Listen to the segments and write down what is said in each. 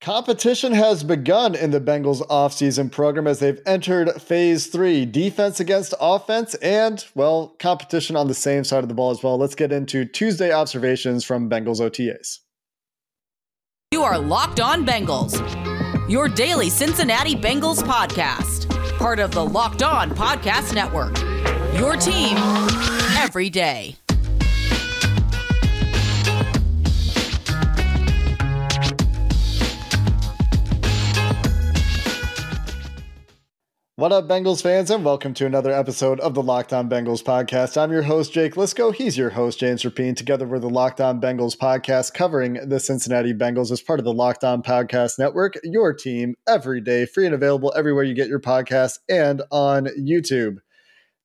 Competition has begun in the Bengals offseason program as they've entered phase three, defense against offense, and, well, competition on the same side of the ball as well. Let's get into Tuesday observations from Bengals OTAs. You are Locked On Bengals, your daily Cincinnati Bengals podcast, part of the Locked On Podcast Network, your team every day. What up, Bengals fans, and welcome to another episode of the Locked On Bengals podcast. I'm your host, Jake Lisco. He's your host, James Rapine. Together, we're the Locked On Bengals podcast, covering the Cincinnati Bengals as part of the Locked On Podcast Network, your team every day, free and available everywhere you get your podcasts and on YouTube.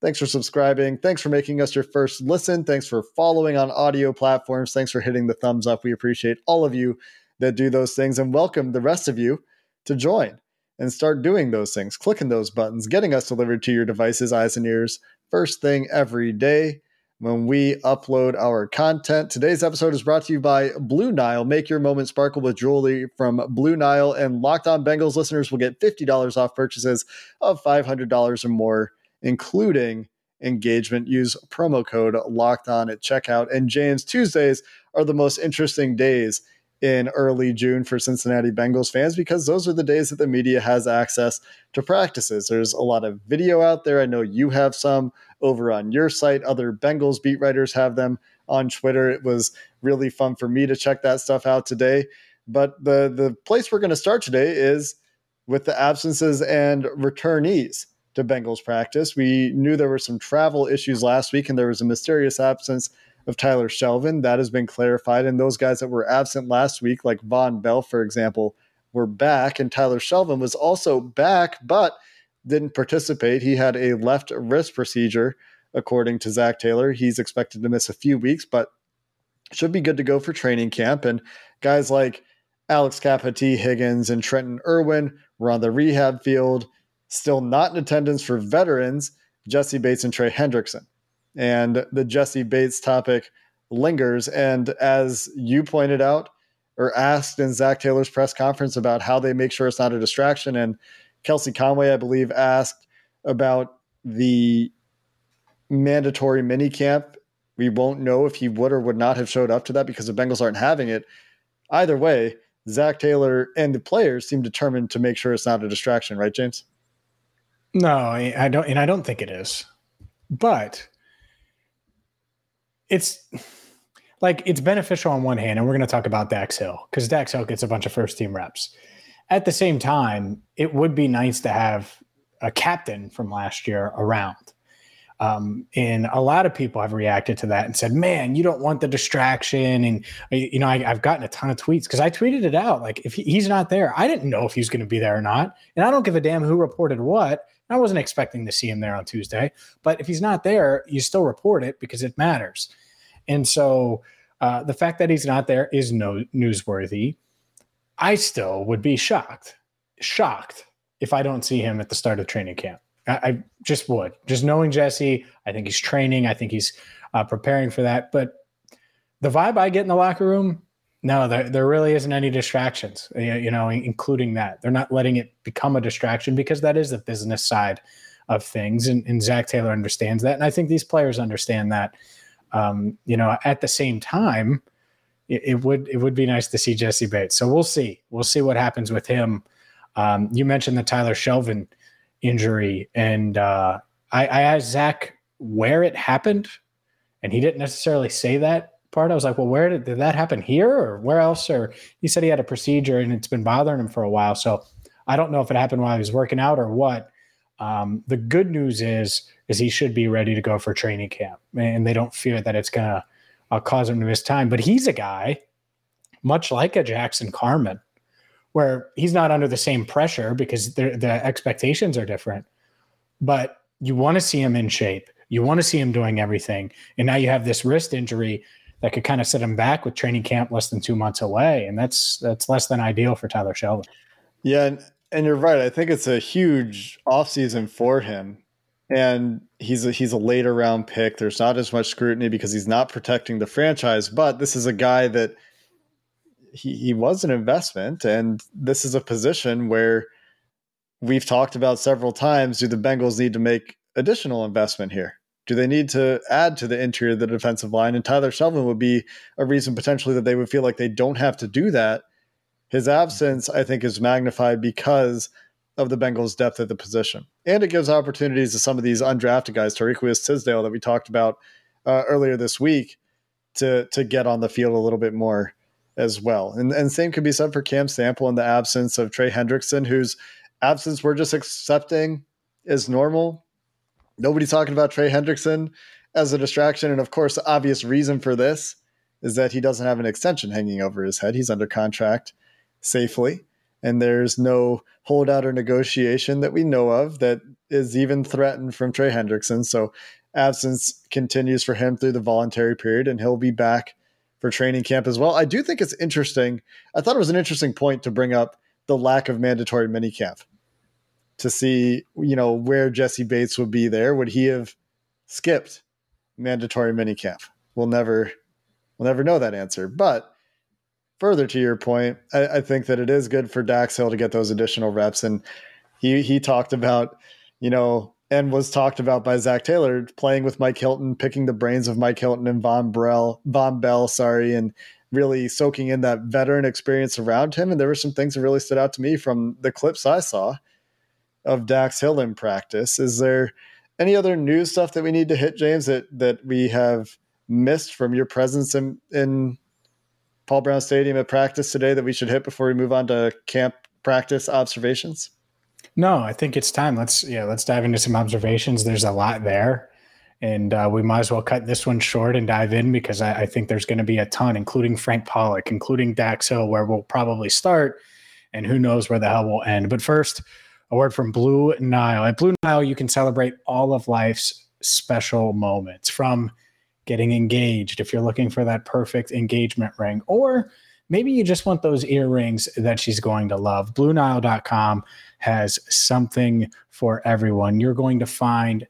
Thanks for subscribing. Thanks for making us your first listen. Thanks for following on audio platforms. Thanks for hitting the thumbs up. We appreciate all of you that do those things, and welcome the rest of you to join and start doing those things, clicking those buttons, getting us delivered to your devices, eyes, and ears first thing every day when we upload our content. Today's episode is brought to you by Blue Nile. Make your moment sparkle with jewelry from Blue Nile, and Locked On Bengals listeners will get $50 off purchases of $500 or more, including engagement. Use promo code LOCKEDON at checkout. And James, Tuesdays are the most interesting days in early June for Cincinnati Bengals fans, because those are the days that the media has access to practices. There's a lot of video out there. I know you have some over on your site. Other Bengals beat writers have them on Twitter. It was really fun for me to check that stuff out today. But the place we're going to start today is with the absences and returnees to Bengals practice. We knew there were some travel issues last week, and there was a mysterious absence of Tyler Shelvin. That has been clarified. And those guys that were absent last week, like Von Bell, for example, were back. And Tyler Shelvin was also back, but didn't participate. He had a left wrist procedure, according to Zac Taylor. He's expected to miss a few weeks, but should be good to go for training camp. And guys like Alex Kappa, Tee Higgins, and Trenton Irwin were on the rehab field, still not in attendance for veterans Jesse Bates and Trey Hendrickson. And the Jesse Bates topic lingers. And as you pointed out, or asked in Zac Taylor's press conference about how they make sure it's not a distraction, and Kelsey Conway, I believe, asked about the mandatory minicamp. We won't know if he would or would not have showed up to that because the Bengals aren't having it. Either way, Zac Taylor and the players seem determined to make sure it's not a distraction, right, James? No, I don't, and I don't think it is. But it's like, it's beneficial on one hand, and we're going to talk about Dax Hill because Dax Hill gets a bunch of first team reps. At the same time, it would be nice to have a captain from last year around. And a lot of people have reacted to that and said, man, you don't want the distraction. And, you know, I've gotten a ton of tweets because I tweeted it out. Like, if he's not there, I didn't know if he was going to be there or not. And I don't give a damn who reported what. I wasn't expecting to see him there on Tuesday, but if he's not there, you still report it because it matters. And so the fact that he's not there is no newsworthy. I still would be shocked if I don't see him at the start of training camp. I just would. Just knowing Jesse, I think he's training. I think he's preparing for that. But the vibe I get in the locker room, no, there really isn't any distractions, you know, including that. They're not letting it become a distraction because that is the business side of things. And Zac Taylor understands that. And I think these players understand that. You know, at the same time, it would be nice to see Jesse Bates. So we'll see. We'll see what happens with him. You mentioned the Tyler Shelvin injury. And I asked Zac where it happened, and he didn't necessarily say that part. I was like, well, where did that happen, here or where else? Or he said he had a procedure and it's been bothering him for a while. So I don't know if it happened while he was working out or what. The good news is he should be ready to go for training camp, and they don't fear that it's going to cause him to miss time. But he's a guy, much like a Jackson Carmen, where he's not under the same pressure because the expectations are different. But you want to see him in shape. You want to see him doing everything. And now you have this wrist injury that could kind of set him back with training camp less than 2 months away. And that's less than ideal for Tyler Shelvin. Yeah, and you're right. I think it's a huge offseason for him. And he's a later round pick. There's not as much scrutiny because he's not protecting the franchise. But this is a guy that he was an investment. And this is a position where we've talked about several times. Do the Bengals need to make additional investment here? Do they need to add to the interior of the defensive line? And Tyler Shelvin would be a reason potentially that they would feel like they don't have to do that. His absence, I think, is magnified because of the Bengals' depth at the position. And it gives opportunities to some of these undrafted guys, Tariq Tisdale, that we talked about earlier this week, to get on the field a little bit more as well. And same could be said for Cam Sample in the absence of Trey Hendrickson, whose absence we're just accepting is normal. Nobody's talking about Trey Hendrickson as a distraction. And of course, the obvious reason for this is that he doesn't have an extension hanging over his head. He's under contract safely. And there's no holdout or negotiation that we know of that is even threatened from Trey Hendrickson. So absence continues for him through the voluntary period, and he'll be back for training camp as well. I do think it's interesting. I thought it was an interesting point to bring up the lack of mandatory minicamp to see, where Jesse Bates would be there. Would he have skipped mandatory minicamp? We'll never know that answer. But further to your point, I think that it is good for Dax Hill to get those additional reps. And he talked about, and was talked about by Zac Taylor, playing with Mike Hilton, picking the brains of Mike Hilton and Von Bell, and really soaking in that veteran experience around him. And there were some things that really stood out to me from the clips I saw of Dax Hill in practice. Is there any other new stuff that we need to hit, James, that we have missed from your presence in Paul Brown Stadium at practice today that we should hit before we move on to camp practice observations? No, I think it's time. Let's dive into some observations. There's a lot there, and we might as well cut this one short and dive in, because I think there's going to be a ton, including Frank Pollock, including Dax Hill, where we'll probably start, and who knows where the hell we'll end. But first, a word from Blue Nile. At Blue Nile, you can celebrate all of life's special moments, from getting engaged, if you're looking for that perfect engagement ring, or maybe you just want those earrings that she's going to love. BlueNile.com has something for everyone. You're going to find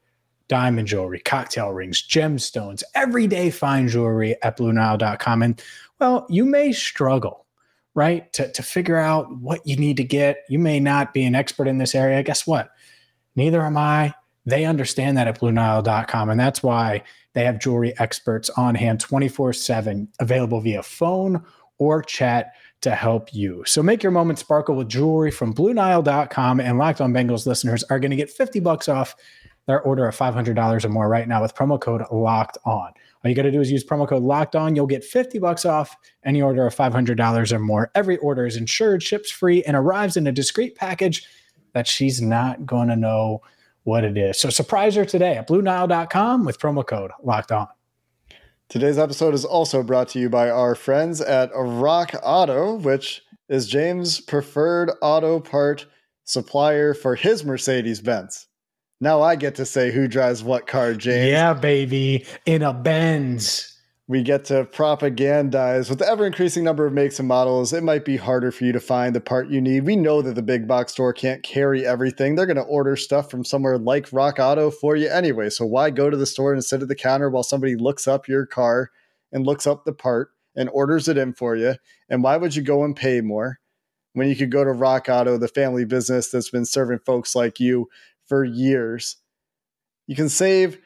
diamond jewelry, cocktail rings, gemstones, everyday fine jewelry at BlueNile.com. And, well, you may struggle, right, to figure out what you need to get. You may not be an expert in this area. Guess what? Neither am I. They understand that at BlueNile.com, and that's why they have jewelry experts on hand 24/7, available via phone or chat to help you. So make your moment sparkle with jewelry from BlueNile.com, and Locked On Bengals listeners are going to get $50 off their order of $500 or more right now with promo code Locked On. All you got to do is use promo code Locked On. You'll get $50 off any order of $500 or more. Every order is insured, ships free, and arrives in a discreet package that she's not going to know what it is. So surprise her today at BlueNile.com with promo code Locked On. Today's episode is also brought to you by our friends at Rock Auto, which is James' preferred auto part supplier for his Mercedes-Benz. Now I get to say who drives what car, James. Yeah, baby, in a Benz. We get to propagandize with the ever-increasing number of makes and models. It might be harder for you to find the part you need. We know that the big box store can't carry everything. They're going to order stuff from somewhere like Rock Auto for you anyway. So why go to the store and sit at the counter while somebody looks up your car and looks up the part and orders it in for you? And why would you go and pay more when you could go to Rock Auto, the family business that's been serving folks like you for years? You can save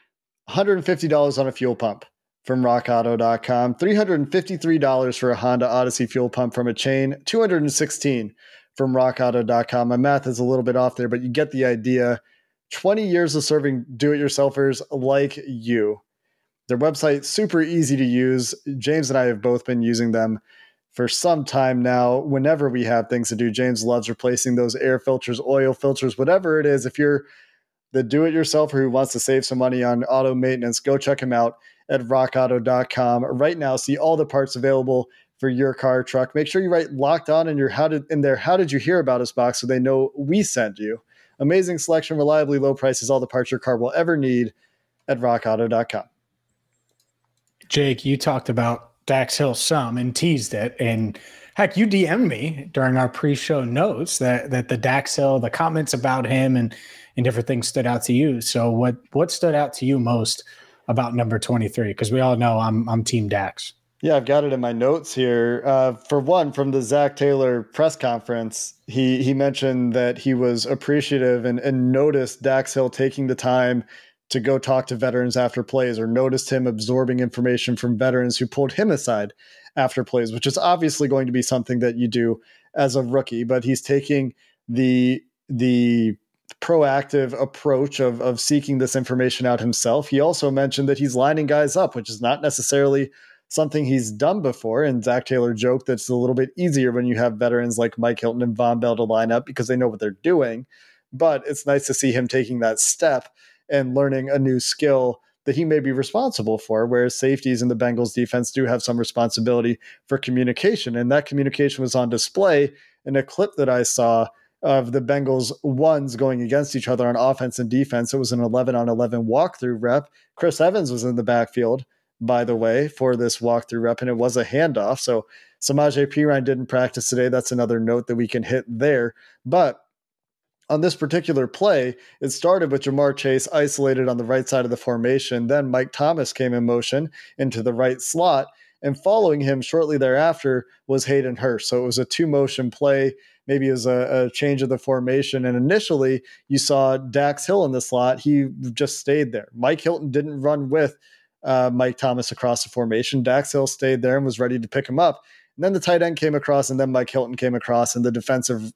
$150 on a fuel pump from RockAuto.com, $353 for a Honda Odyssey fuel pump from a chain, $216 from RockAuto.com. My math is a little bit off there, but you get the idea. 20 years of serving do-it-yourselfers like you. Their website, super easy to use. James and I have both been using them for some time now. Whenever we have things to do, James loves replacing those air filters, oil filters, whatever it is. If you're the do-it-yourselfer who wants to save some money on auto maintenance, go check him out at rockauto.com right now. See all the parts available for your car or truck, make sure you write Locked On in your how did you hear about us box so they know we sent you. Amazing selection, reliably low prices, all the parts your car will ever need at RockAuto.com. Jake, you talked about Dax Hill some and teased it. And heck, you DM'd me during our pre-show notes that the Dax Hill, the comments about him and different things stood out to you. So what stood out to you most about number 23? Because we all know I'm Team Dax. Yeah, I've got it in my notes here. For one, from the Zac Taylor press conference, he mentioned that he was appreciative and noticed Dax Hill taking the time to go talk to veterans after plays, or noticed him absorbing information from veterans who pulled him aside after plays, which is obviously going to be something that you do as a rookie. But he's taking the proactive approach of seeking this information out himself. He also mentioned that he's lining guys up, which is not necessarily something he's done before. And Zac Taylor joked that it's a little bit easier when you have veterans like Mike Hilton and Von Bell to line up because they know what they're doing. But it's nice to see him taking that step and learning a new skill that he may be responsible for, whereas safeties in the Bengals defense do have some responsibility for communication. And that communication was on display in a clip that I saw of the Bengals ones going against each other on offense and defense. It was an 11-on-11 walkthrough rep. Chris Evans was in the backfield, by the way, for this walkthrough rep, and it was a handoff. So Samaje Perine didn't practice today. That's another note that we can hit there. But on this particular play, it started with Jamar Chase isolated on the right side of the formation. Then Mike Thomas came in motion into the right slot, and following him shortly thereafter was Hayden Hurst. So it was a two-motion play. Maybe it was a change of the formation. And initially, you saw Dax Hill in the slot. He just stayed there. Mike Hilton didn't run with Mike Thomas across the formation. Dax Hill stayed there and was ready to pick him up. And then the tight end came across, and then Mike Hilton came across, and the defensive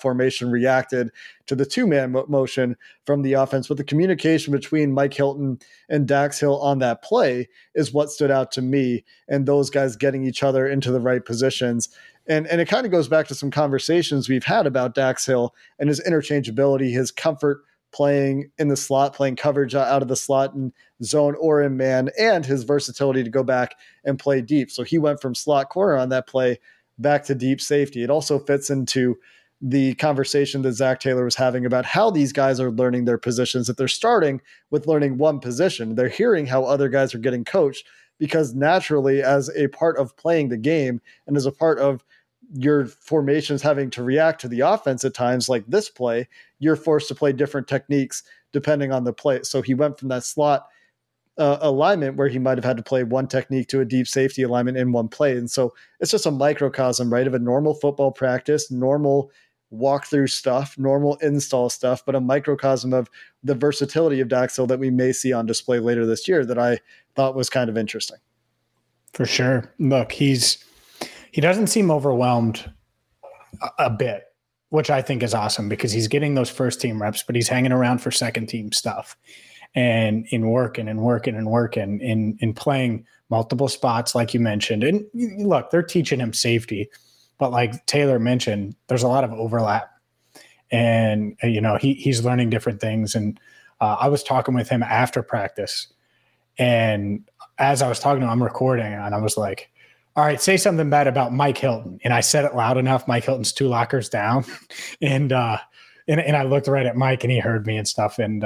formation reacted to the two-man motion from the offense. But the communication between Mike Hilton and Dax Hill on that play is what stood out to me, and those guys getting each other into the right positions. And it kind of goes back to some conversations we've had about Dax Hill and his interchangeability, his comfort playing in the slot, playing coverage out of the slot and zone or in man, and his versatility to go back and play deep. So he went from slot corner on that play back to deep safety. It also fits into the conversation that Zac Taylor was having about how these guys are learning their positions, that they're starting with learning one position. They're hearing how other guys are getting coached, because naturally, as a part of playing the game and as a part of your formations having to react to the offense at times like this play, you're forced to play different techniques depending on the play. So he went from that slot alignment where he might have had to play one technique to a deep safety alignment in one play. And so it's just a microcosm, right, of a normal football practice, normal walkthrough stuff, normal install stuff, but a microcosm of the versatility of Dax Hill that we may see on display later this year that I thought was kind of interesting. For sure. Look, he doesn't seem overwhelmed a bit, which I think is awesome because he's getting those first team reps, but he's hanging around for second team stuff and in working in playing multiple spots, like you mentioned. And look, they're teaching him safety, but like Taylor mentioned, there's a lot of overlap and, you know, he's learning different things. And I was talking with him after practice, and as I was talking to him, I'm recording, and I was like, all right, say something bad about Mike Hilton. And I said it loud enough. Mike Hilton's two lockers down. And I looked right at Mike, and he heard me and stuff. And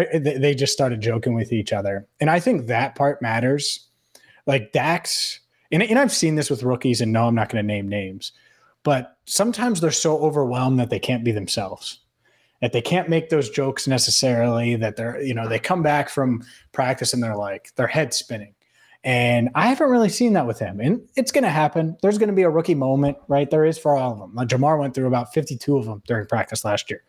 they just started joking with each other. And I think that part matters. Like Dax, and I've seen this with rookies, and no, I'm not going to name names, but sometimes they're so overwhelmed that they can't be themselves, that they can't make those jokes necessarily, that they're, you know, they come back from practice and they're like, their head's spinning. And I haven't really seen that with him. And it's going to happen. There's going to be a rookie moment, right? There is for all of them. Now, Jamar went through about 52 of them during practice last year.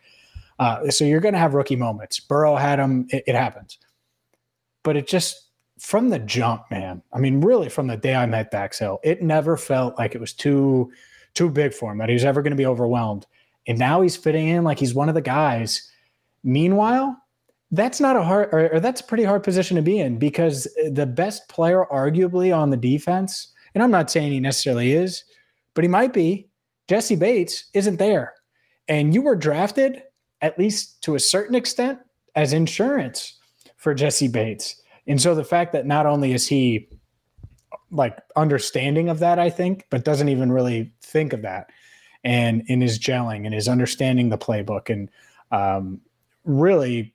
So you're going to have rookie moments. Burrow had them. It happens. But it just, from the jump, man, I mean, really from the day I met Dax Hill, it never felt like it was too big for him, that he was ever going to be overwhelmed. And now he's fitting in like he's one of the guys. Meanwhile, that's not a hard, or that's a pretty hard position to be in, because the best player arguably on the defense, and I'm not saying he necessarily is, but he might be, Jesse Bates, isn't there. And you were drafted, at least to a certain extent, as insurance for Jesse Bates. And so the fact that not only is he like understanding of that, I think, but doesn't even really think of that. And in his gelling and his understanding the playbook and really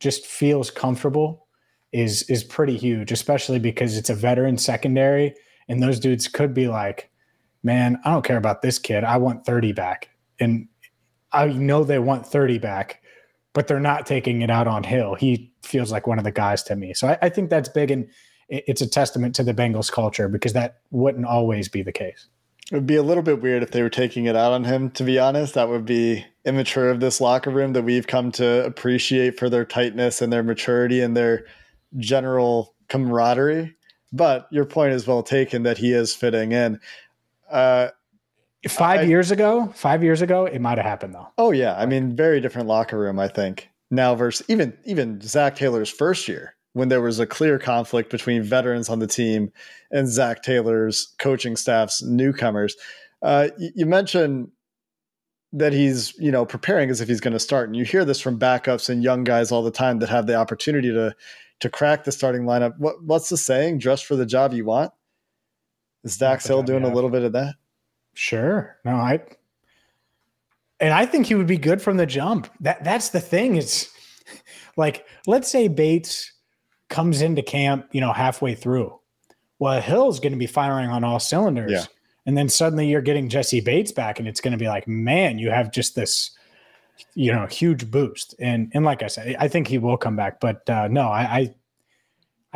just feels comfortable is pretty huge, especially because it's a veteran secondary. And those dudes could be like, man, I don't care about this kid. I want 30 back. And I know they want 30 back, but they're not taking it out on Hill. He feels like one of the guys to me. So I think that's big. And it's a testament to the Bengals culture because that wouldn't always be the case. It would be a little bit weird if they were taking it out on him, to be honest. That would be immature of this locker room that we've come to appreciate for their tightness and their maturity and their general camaraderie. But your point is well taken that he is fitting in. 5 years ago, it might have happened though. Oh yeah. I mean, very different locker room, I think, now versus even Zac Taylor's first year, when there was a clear conflict between veterans on the team and Zac Taylor's coaching staff's newcomers. You mentioned that he's, preparing as if he's going to start. And you hear this from backups and young guys all the time that have the opportunity to crack the starting lineup. What's the saying? Dress for the job you want. Is Dax Hill doing a little bit of that? Sure. No, I think he would be good from the jump. That's the thing. It's like, let's say Bates comes into camp, halfway through. Well, Hill's going to be firing on all cylinders. Yeah. And then suddenly you're getting Jesse Bates back and it's going to be like, man, you have just this, huge boost. And like I said, I think he will come back, but no, I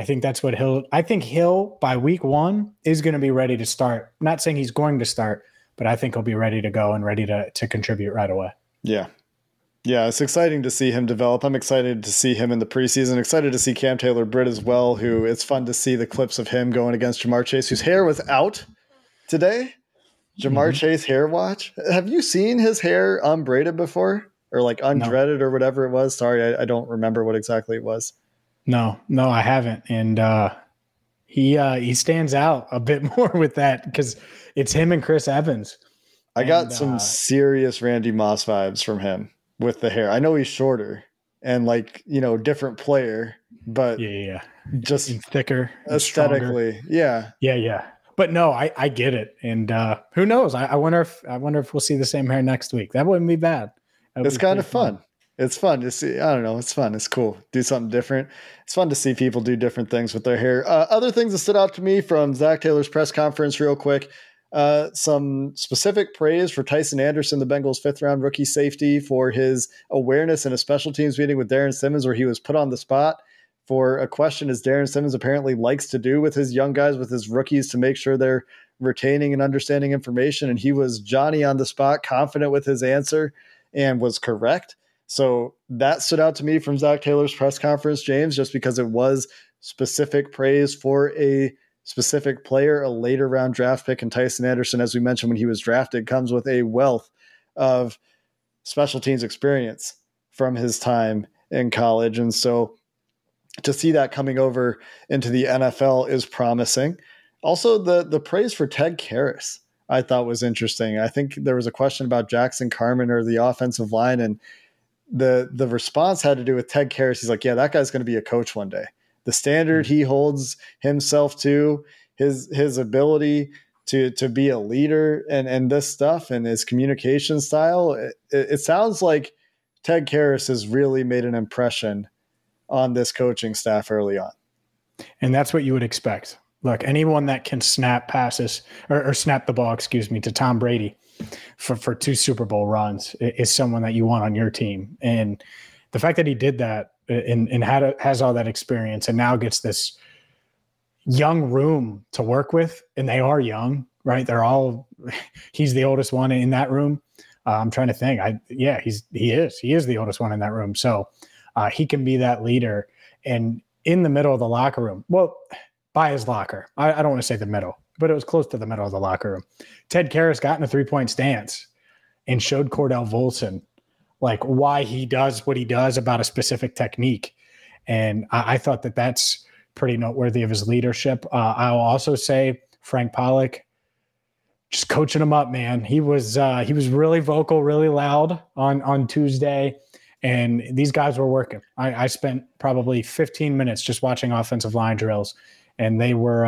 think that's what Hill, I think Hill by week one is going to be ready to start. I'm not saying he's going to start, but I think he'll be ready to go and ready to contribute right away. Yeah. Yeah, it's exciting to see him develop. I'm excited to see him in the preseason. Excited to see Cam Taylor-Britt as well, who it's fun to see the clips of him going against Jamar Chase, whose hair was out today. Jamar Chase hair watch. Have you seen his hair unbraided before? Or like undreaded or whatever it was? Sorry, I don't remember what exactly it was. No, I haven't. And he stands out a bit more with that because it's him and Chris Evans. I got some serious Randy Moss vibes from him with the hair. I know he's shorter and different player, but just and thicker aesthetically. And yeah. But no, I get it. And who knows? I wonder if we'll see the same hair next week. That wouldn't be bad. It's kind of fun. It's fun to see. I don't know. It's fun. It's cool. Do something different. It's fun to see people do different things with their hair. Other things that stood out to me from Zac Taylor's press conference real quick. Some specific praise for Tycen Anderson, the Bengals' 5th-round rookie safety, for his awareness in a special teams meeting with Darren Simmons where he was put on the spot for a question, as Darren Simmons apparently likes to do with his young guys, with his rookies, to make sure they're retaining and understanding information. And he was Johnny on the spot, confident with his answer, and was correct. So that stood out to me from Zac Taylor's press conference, James, just because it was specific praise for a specific player, a later round draft pick. And Tycen Anderson, as we mentioned when he was drafted, comes with a wealth of special teams experience from his time in college. And so to see that coming over into the NFL is promising. Also, the praise for Ted Karras I thought was interesting. I think there was a question about Jackson Carmen or the offensive line, and the response had to do with Ted Karras. He's like, yeah, that guy's going to be a coach one day. The standard he holds himself to, his ability to be a leader and this stuff, and his communication style, it sounds like Ted Karras has really made an impression on this coaching staff early on. And that's what you would expect. Look, anyone that can snap passes or snap the ball, to Tom Brady for 2 Super Bowl runs is someone that you want on your team. And the fact that he did that, and has all that experience and now gets this young room to work with, and they are young, right? He's the oldest one in that room. I'm trying to think. He is the oldest one in that room. So he can be that leader and in the middle of the locker room. Well, by his locker. I don't want to say the middle, but it was close to the middle of the locker room. Ted Karras got in a 3-point stance and showed Cordell Volson why he does what he does about a specific technique. And I thought that's pretty noteworthy of his leadership. I'll also say Frank Pollock, just coaching him up, man. He was really vocal, really loud on Tuesday, and these guys were working. I spent probably 15 minutes just watching offensive line drills, and they were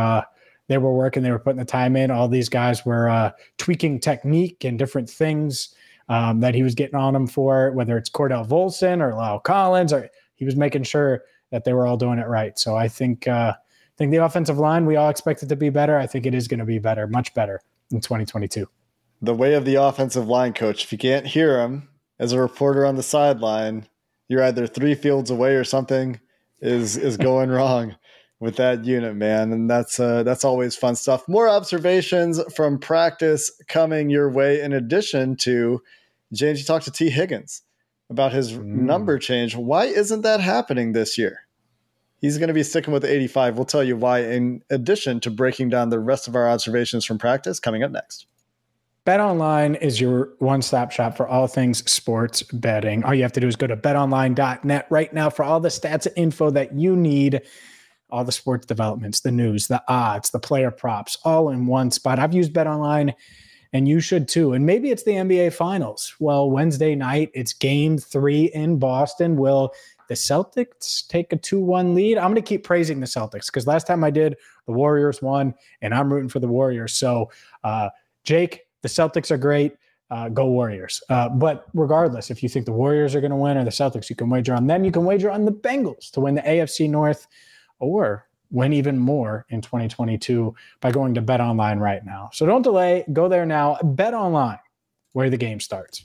They were working, they were putting the time in. All these guys were tweaking technique and different things that he was getting on them for, whether it's Cordell Volson or Lyle Collins, or he was making sure that they were all doing it right. So I think the offensive line, we all expect it to be better. I think it is going to be better, much better in 2022. The way of the offensive line coach, if you can't hear him as a reporter on the sideline, you're either three fields away or something is going wrong with that unit, man. And that's always fun stuff. More observations from practice coming your way. In addition to James, you talked to Tee Higgins about his number change. Why isn't that happening this year? He's going to be sticking with 85. We'll tell you why, in addition to breaking down the rest of our observations from practice coming up next. BetOnline is your one-stop shop for all things sports betting. All you have to do is go to betonline.net right now for all the stats and info that you need, all the sports developments, the news, the odds, the player props, all in one spot. I've used BetOnline, and you should too. And maybe it's the NBA Finals. Well, Wednesday night, it's Game 3 in Boston. Will the Celtics take a 2-1 lead? I'm going to keep praising the Celtics because last time I did, the Warriors won, and I'm rooting for the Warriors. So, Jake, the Celtics are great. Go Warriors. But regardless, if you think the Warriors are going to win or the Celtics, you can wager on them. You can wager on the Bengals to win the AFC North or win even more in 2022 by going to BetOnline right now. So don't delay. Go there now. BetOnline, where the game starts.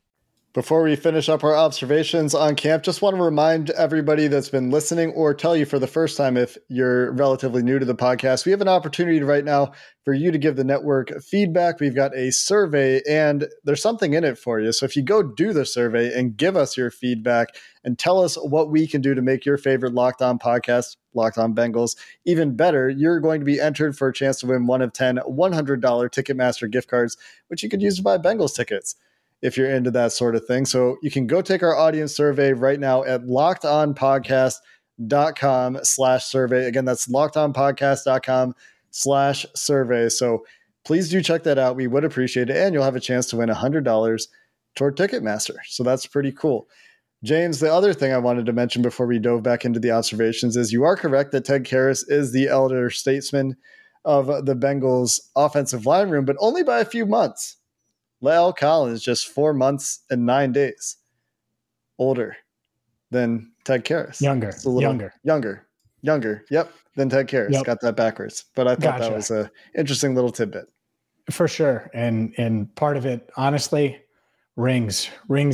Before we finish up our observations on camp, just want to remind everybody that's been listening, or tell you for the first time if you're relatively new to the podcast, we have an opportunity right now for you to give the network feedback. We've got a survey, and there's something in it for you. So if you go do the survey and give us your feedback and tell us what we can do to make your favorite Locked On podcast, Locked On Bengals, even better, you're going to be entered for a chance to win one of 10 $100 Ticketmaster gift cards, which you could use to buy Bengals tickets, if you're into that sort of thing. So you can go take our audience survey right now at LockedOnPodcast.com/survey. Again, that's LockedOnPodcast.com/survey. So please do check that out. We would appreciate it. And you'll have a chance to win $100 toward Ticketmaster. So that's pretty cool. James, the other thing I wanted to mention before we dove back into the observations is you are correct that Ted Karras is the elder statesman of the Bengals offensive line room, but only by a few months. Lyle Collins, just 4 months and 9 days older than Ted Karras. Younger. Yep. Than Ted Karras. Yep. Got that backwards. But I thought that was an interesting little tidbit. For sure. And part of it, honestly, rings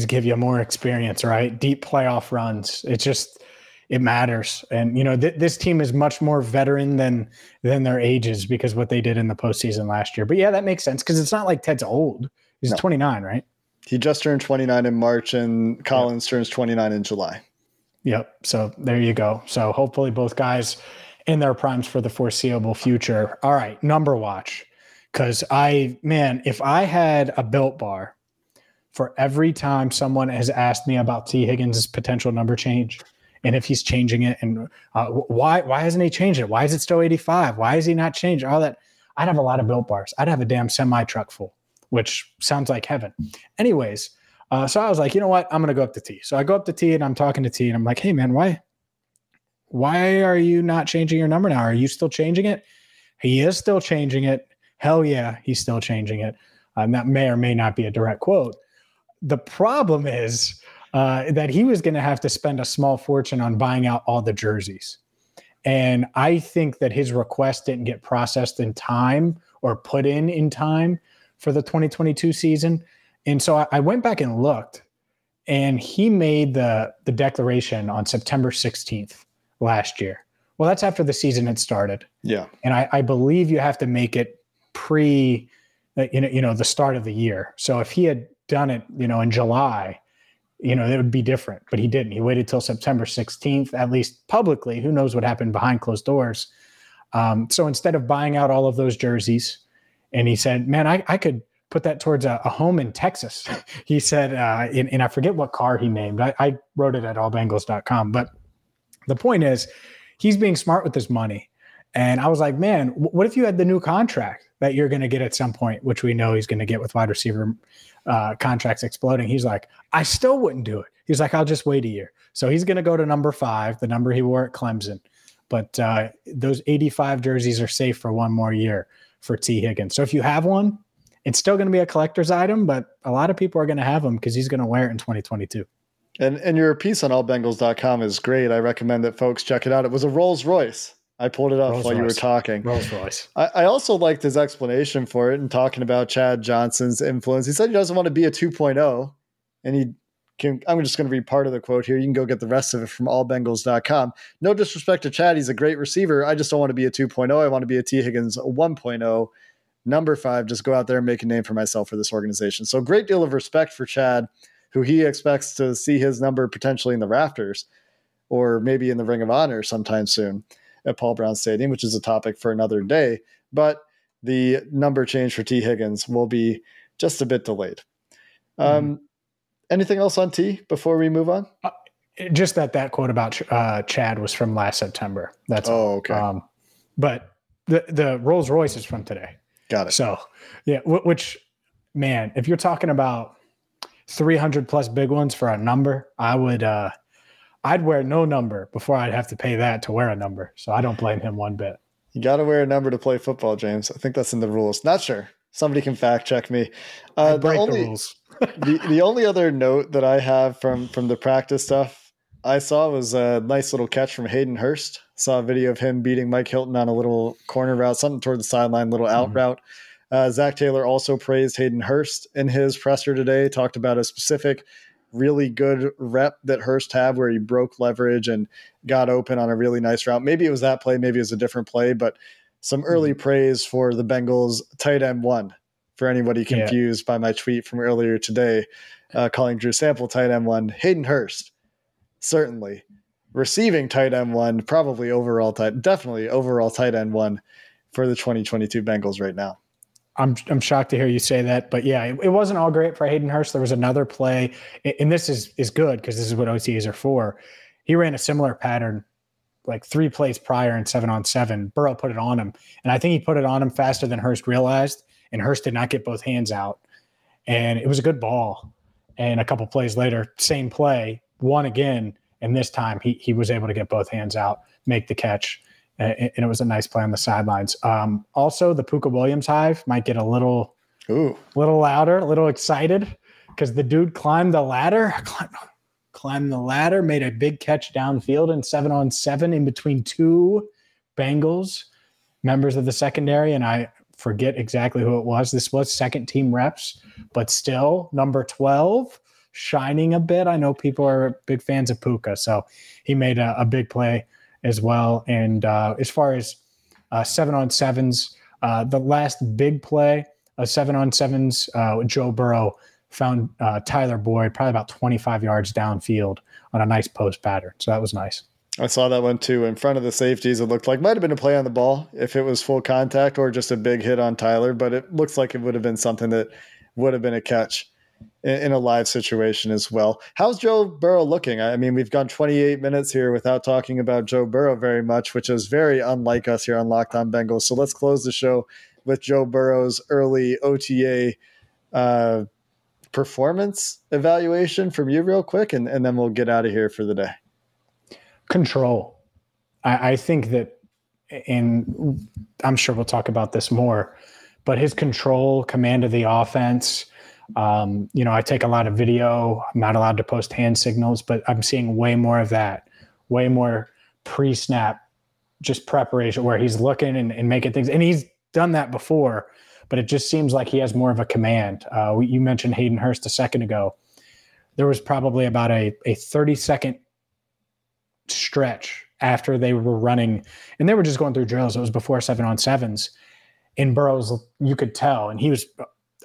give you more experience, right? Deep playoff runs. It matters. And, you know, this team is much more veteran than their ages because what they did in the postseason last year. But yeah, that makes sense because it's not like Ted's old. He's 29, right? He just turned 29 in March, and Collins turns 29 in July. Yep. So there you go. So hopefully both guys in their primes for the foreseeable future. All right, number watch. Because if I had a Built Bar for every time someone has asked me about Tee Higgins' potential number change, and if he's changing it, and why hasn't he changed it? Why is it still 85? Why is he not changed? All that. I'd have a lot of Built Bars. I'd have a damn semi-truck full, which sounds like heaven. Anyways, so I was like, you know what? I'm going to go up to Tee. So I go up to Tee, and I'm talking to Tee, and I'm like, hey, man, why are you not changing your number now? Are you still changing it? He is still changing it. Hell yeah, he's still changing it. That may or may not be a direct quote. The problem is that he was going to have to spend a small fortune on buying out all the jerseys. And I think that his request didn't get processed in time or put in time for the 2022 season. And so I went back and looked, and he made the declaration on September 16th last year. Well, that's after the season had started. Yeah. And I believe you have to make it the start of the year. So if he had done it, in July, it would be different, but he didn't. He waited till September 16th, at least publicly. Who knows what happened behind closed doors? So instead of buying out all of those jerseys, and he said, man, I could put that towards a home in Texas. He said, and I forget what car he named. I wrote it at allbengals.com. But the point is, he's being smart with his money. And I was like, man, what if you had the new contract that you're going to get at some point, which we know he's going to get with wide receiver contracts exploding? He's like, I still wouldn't do it. He's like, I'll just wait a year. So he's going to go to number 5, the number he wore at Clemson. But those 85 jerseys are safe for one more year for Tee Higgins. So if you have one, it's still going to be a collector's item, but a lot of people are going to have him because he's going to wear it in 2022. And your piece on allbengals.com is great. I recommend that folks check it out. It was a Rolls Royce. I pulled it up while you were talking. Rolls Royce. I also liked his explanation for it and talking about Chad Johnson's influence. He said he doesn't want to be a 2.0, and I'm just going to read part of the quote here. You can go get the rest of it from allbengals.com. No disrespect to Chad. He's a great receiver. I just don't want to be a 2.0. I want to be a Tee Higgins 1.0. Number 5, just go out there and make a name for myself for this organization. So great deal of respect for Chad, who he expects to see his number potentially in the rafters or maybe in the Ring of Honor sometime soon at Paul Brown Stadium, which is a topic for another day. But the number change for Tee Higgins will be just a bit delayed. Anything else on T before we move on? Just that quote about Chad was from last September. That's all. Okay. But the Rolls Royce is from today. Got it. So yeah, which, man, if you're talking about 300 plus big ones for a number, I'd wear no number before I'd have to pay that to wear a number. So I don't blame him one bit. You got to wear a number to play football, James. I think that's in the rules. Not sure. Somebody can fact check me. The rules. The only other note that I have from the practice stuff I saw was a nice little catch from Hayden Hurst. Saw a video of him beating Mike Hilton on a little corner route, something toward the sideline, little out route. Zac Taylor also praised Hayden Hurst in his presser today, talked about a specific really good rep that Hurst had where he broke leverage and got open on a really nice route. Maybe it was that play, maybe it was a different play, but some early praise for the Bengals tight end one. For anybody confused by my tweet from earlier today, calling Drew Sample tight end one, Hayden Hurst, certainly receiving tight end one, probably overall tight end one for the 2022 Bengals right now. I'm shocked to hear you say that, but yeah, it wasn't all great for Hayden Hurst. There was another play, and this is good because this is what OTAs are for. He ran a similar pattern like 3 plays prior and 7-on-7. Burrow put it on him, and I think he put it on him faster than Hurst realized. And Hurst did not get both hands out, and it was a good ball. And a couple plays later, same play, won again, and this time he was able to get both hands out, make the catch, and it was a nice play on the sidelines. Also, the Puka Williams hive might get a little, little louder, a little excited, because the dude climbed the ladder, made a big catch downfield in 7-on-7 in between 2 Bengals members of the secondary, and I forget exactly who it was. This was second team reps, but still number 12 shining a bit. I know people are big fans of Puka, so he made a big play as well. And as far as 7-on-7s, the last big play of 7-on-7s, Joe Burrow found Tyler Boyd probably about 25 yards downfield on a nice post pattern. So that was nice. I saw that one too in front of the safeties. It looked like might have been a play on the ball if it was full contact or just a big hit on Tyler, but it looks like it would have been something that would have been a catch in a live situation as well. How's Joe Burrow looking? I mean, we've gone 28 minutes here without talking about Joe Burrow very much, which is very unlike us here on Locked On Bengals. So let's close the show with Joe Burrow's early OTA performance evaluation from you real quick, and then we'll get out of here for the day. Control. I think that, and I'm sure we'll talk about this more, but his control, command of the offense, I take a lot of video. I'm not allowed to post hand signals, but I'm seeing way more of that, way more pre-snap, just preparation where he's looking and making things. And he's done that before, but it just seems like he has more of a command. You mentioned Hayden Hurst a second ago. There was probably about a 30-second stretch after they were running, and they were just going through drills. It was before 7-on-7s, and Burrow's, you could tell, and he was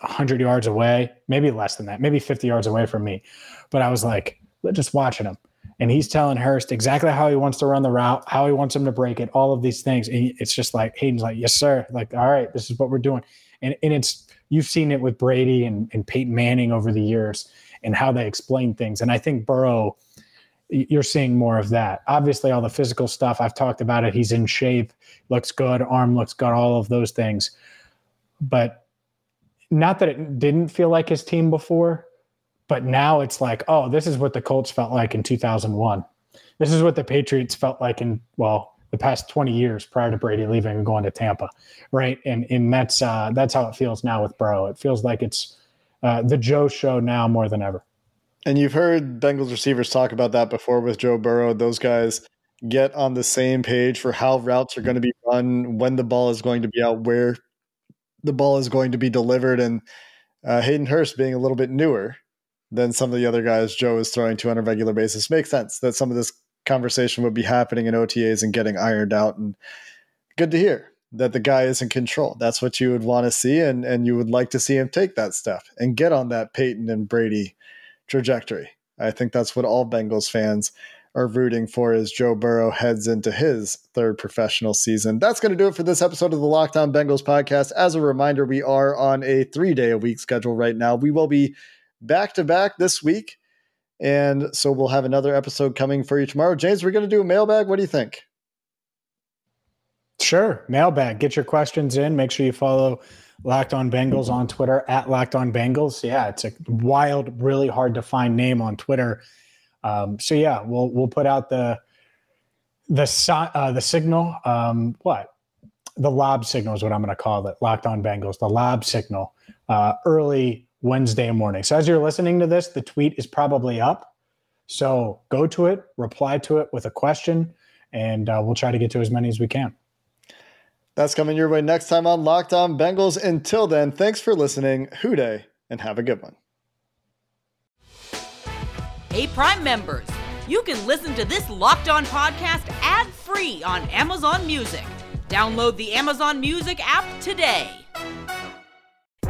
100 yards away, maybe less than that, maybe 50 yards away from me, but I was like, just watching him, and he's telling Hurst exactly how he wants to run the route, how he wants him to break it, all of these things. And it's just like, Hayden's like, yes, sir. Like, all right, this is what we're doing. And it's, you've seen it with Brady and Peyton Manning over the years and how they explain things. And I think Burrow, you're seeing more of that. Obviously, all the physical stuff, I've talked about it. He's in shape, looks good, arm looks good, all of those things. But not that it didn't feel like his team before, but now it's like, oh, this is what the Colts felt like in 2001. This is what the Patriots felt like in, well, the past 20 years prior to Brady leaving and going to Tampa, right? And that's how it feels now with Burrow. It feels like it's the Joe show now more than ever. And you've heard Bengals receivers talk about that before with Joe Burrow. Those guys get on the same page for how routes are going to be run, when the ball is going to be out, where the ball is going to be delivered. And Hayden Hurst being a little bit newer than some of the other guys Joe is throwing to on a regular basis makes sense that some of this conversation would be happening in OTAs and getting ironed out. And good to hear that the guy is in control. That's what you would want to see. And you would like to see him take that step and get on that Peyton and Brady trajectory. I think that's what all Bengals fans are rooting for as Joe Burrow heads into his third professional season. That's going to do it for this episode of the Locked On Bengals podcast. As a reminder, we are on a 3-day-a-week schedule right now. We will be back-to-back this week, and so we'll have another episode coming for you tomorrow. James, we're going to do a mailbag. What do you think? Sure. Mailbag. Get your questions in. Make sure you follow Locked On Bengals on Twitter at Locked On Bengals. Yeah, it's a wild, really hard to find name on Twitter. So yeah, we'll put out the signal. The lob signal is what I'm going to call it. Locked On Bengals, the lob signal, early Wednesday morning. So as you're listening to this, the tweet is probably up. So go to it, reply to it with a question, and we'll try to get to as many as we can. That's coming your way next time on Locked On Bengals. Until then, thanks for listening. Hooday, and have a good one. Hey, Prime members, you can listen to this Locked On podcast ad-free on Amazon Music. Download the Amazon Music app today.